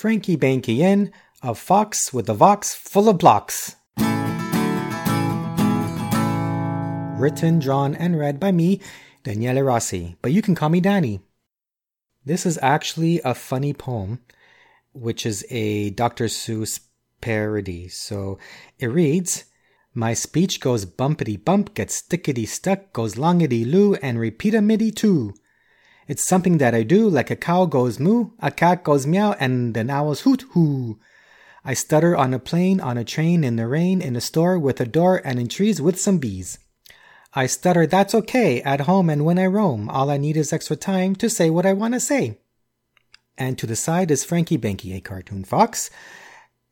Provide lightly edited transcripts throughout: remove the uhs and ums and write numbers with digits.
Frankie Bankeyen, a fox with a vox full of blocks. Written, drawn, and read by me, Daniele Rossi, but you can call me Danny. This is actually a funny poem, which is a Dr. Seuss parody. So it reads, my speech goes bumpity-bump, gets stickety-stuck, goes longity-loo, and repeat-a-mitty-too. It's something that I do, like a cow goes moo, a cat goes meow, and an owl's hoot-hoo. I stutter on a plane, on a train, in the rain, in a store, with a door, and in trees with some bees. I stutter, that's okay, at home and when I roam. All I need is extra time to say what I want to say. And to the side is Frankie Bankeyen, a cartoon fox,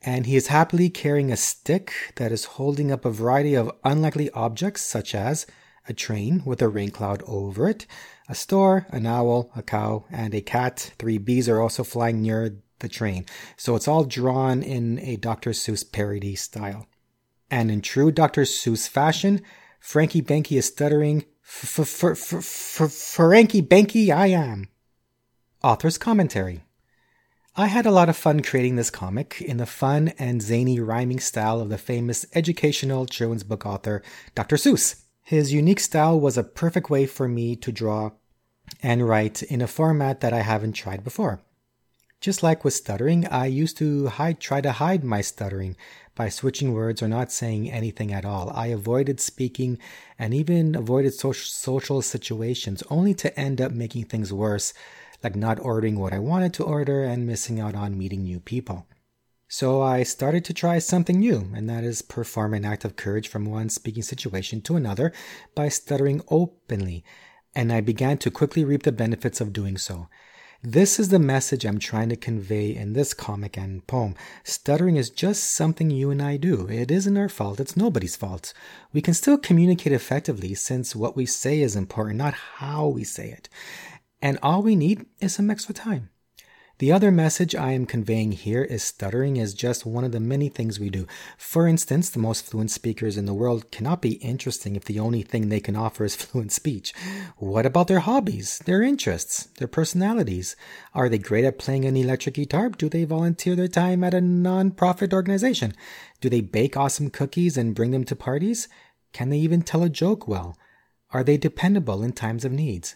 and he is happily carrying a stick that is holding up a variety of unlikely objects, such as a train with a rain cloud over it, a store, an owl, a cow, and a cat. 3 bees are also flying near the train. So it's all drawn in a Dr. Seuss parody style. And in true Dr. Seuss fashion, Frankie Banky is stuttering, Frankie Banky I am. Author's commentary. I had a lot of fun creating this comic in the fun and zany rhyming style of the famous educational children's book author, Dr. Seuss. His unique style was a perfect way for me to draw and write in a format that I haven't tried before. Just like with stuttering, I used to try to hide my stuttering by switching words or not saying anything at all. I avoided speaking and even avoided social situations, only to end up making things worse, like not ordering what I wanted to order and missing out on meeting new people. So I started to try something new, and that is perform an act of courage from one speaking situation to another by stuttering openly, and I began to quickly reap the benefits of doing so. This is the message I'm trying to convey in this comic and poem. Stuttering is just something you and I do. It isn't our fault. It's nobody's fault. We can still communicate effectively since what we say is important, not how we say it. And all we need is some extra time. The other message I am conveying here is stuttering is just one of the many things we do. For instance, the most fluent speakers in the world cannot be interesting if the only thing they can offer is fluent speech. What about their hobbies, their interests, their personalities? Are they great at playing an electric guitar? Do they volunteer their time at a non-profit organization? Do they bake awesome cookies and bring them to parties? Can they even tell a joke well? Are they dependable in times of needs?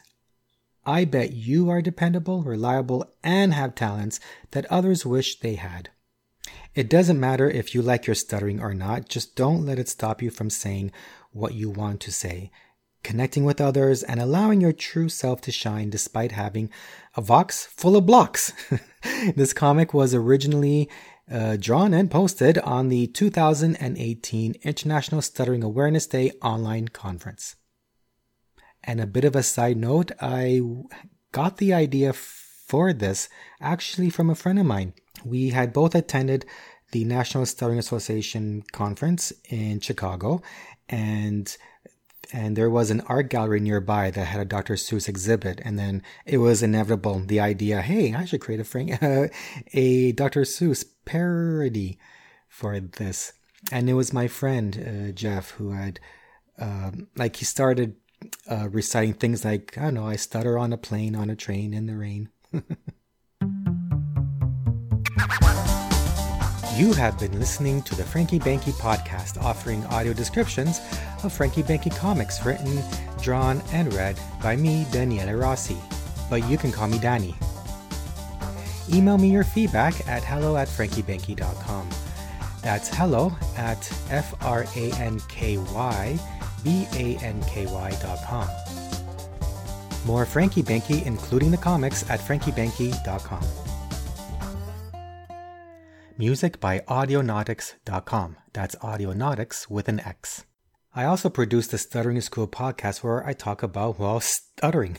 I bet you are dependable, reliable, and have talents that others wish they had. It doesn't matter if you like your stuttering or not, just don't let it stop you from saying what you want to say, connecting with others, and allowing your true self to shine despite having a vox full of blocks. This comic was originally drawn and posted on the 2018 International Stuttering Awareness Day online conference. And a bit of a side note, I got the idea for this actually from a friend of mine. We had both attended the National Stuttering Association conference in Chicago, and there was an art gallery nearby that had a Dr. Seuss exhibit. And then it was inevitable, the idea, hey, I should create a Dr. Seuss parody for this. And it was my friend, Jeff, who had, he started reciting things like, I don't know, I stutter on a plane, on a train, in the rain. You have been listening to the Frankie Banky podcast, offering audio descriptions of Frankie Banky comics written, drawn, and read by me, Daniele Rossi. But you can call me Danny. Email me your feedback at hello@frankiebanky.com. That's hello@FrankieBanky.com. More Frankie Banky, including the comics, at frankiebanky.com. Music by Audionautix.com. That's Audionautix with an X. I also produce the Stuttering is Cool podcast where I talk about, well, stuttering.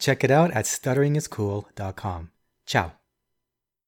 Check it out at stutteringiscool.com. Ciao.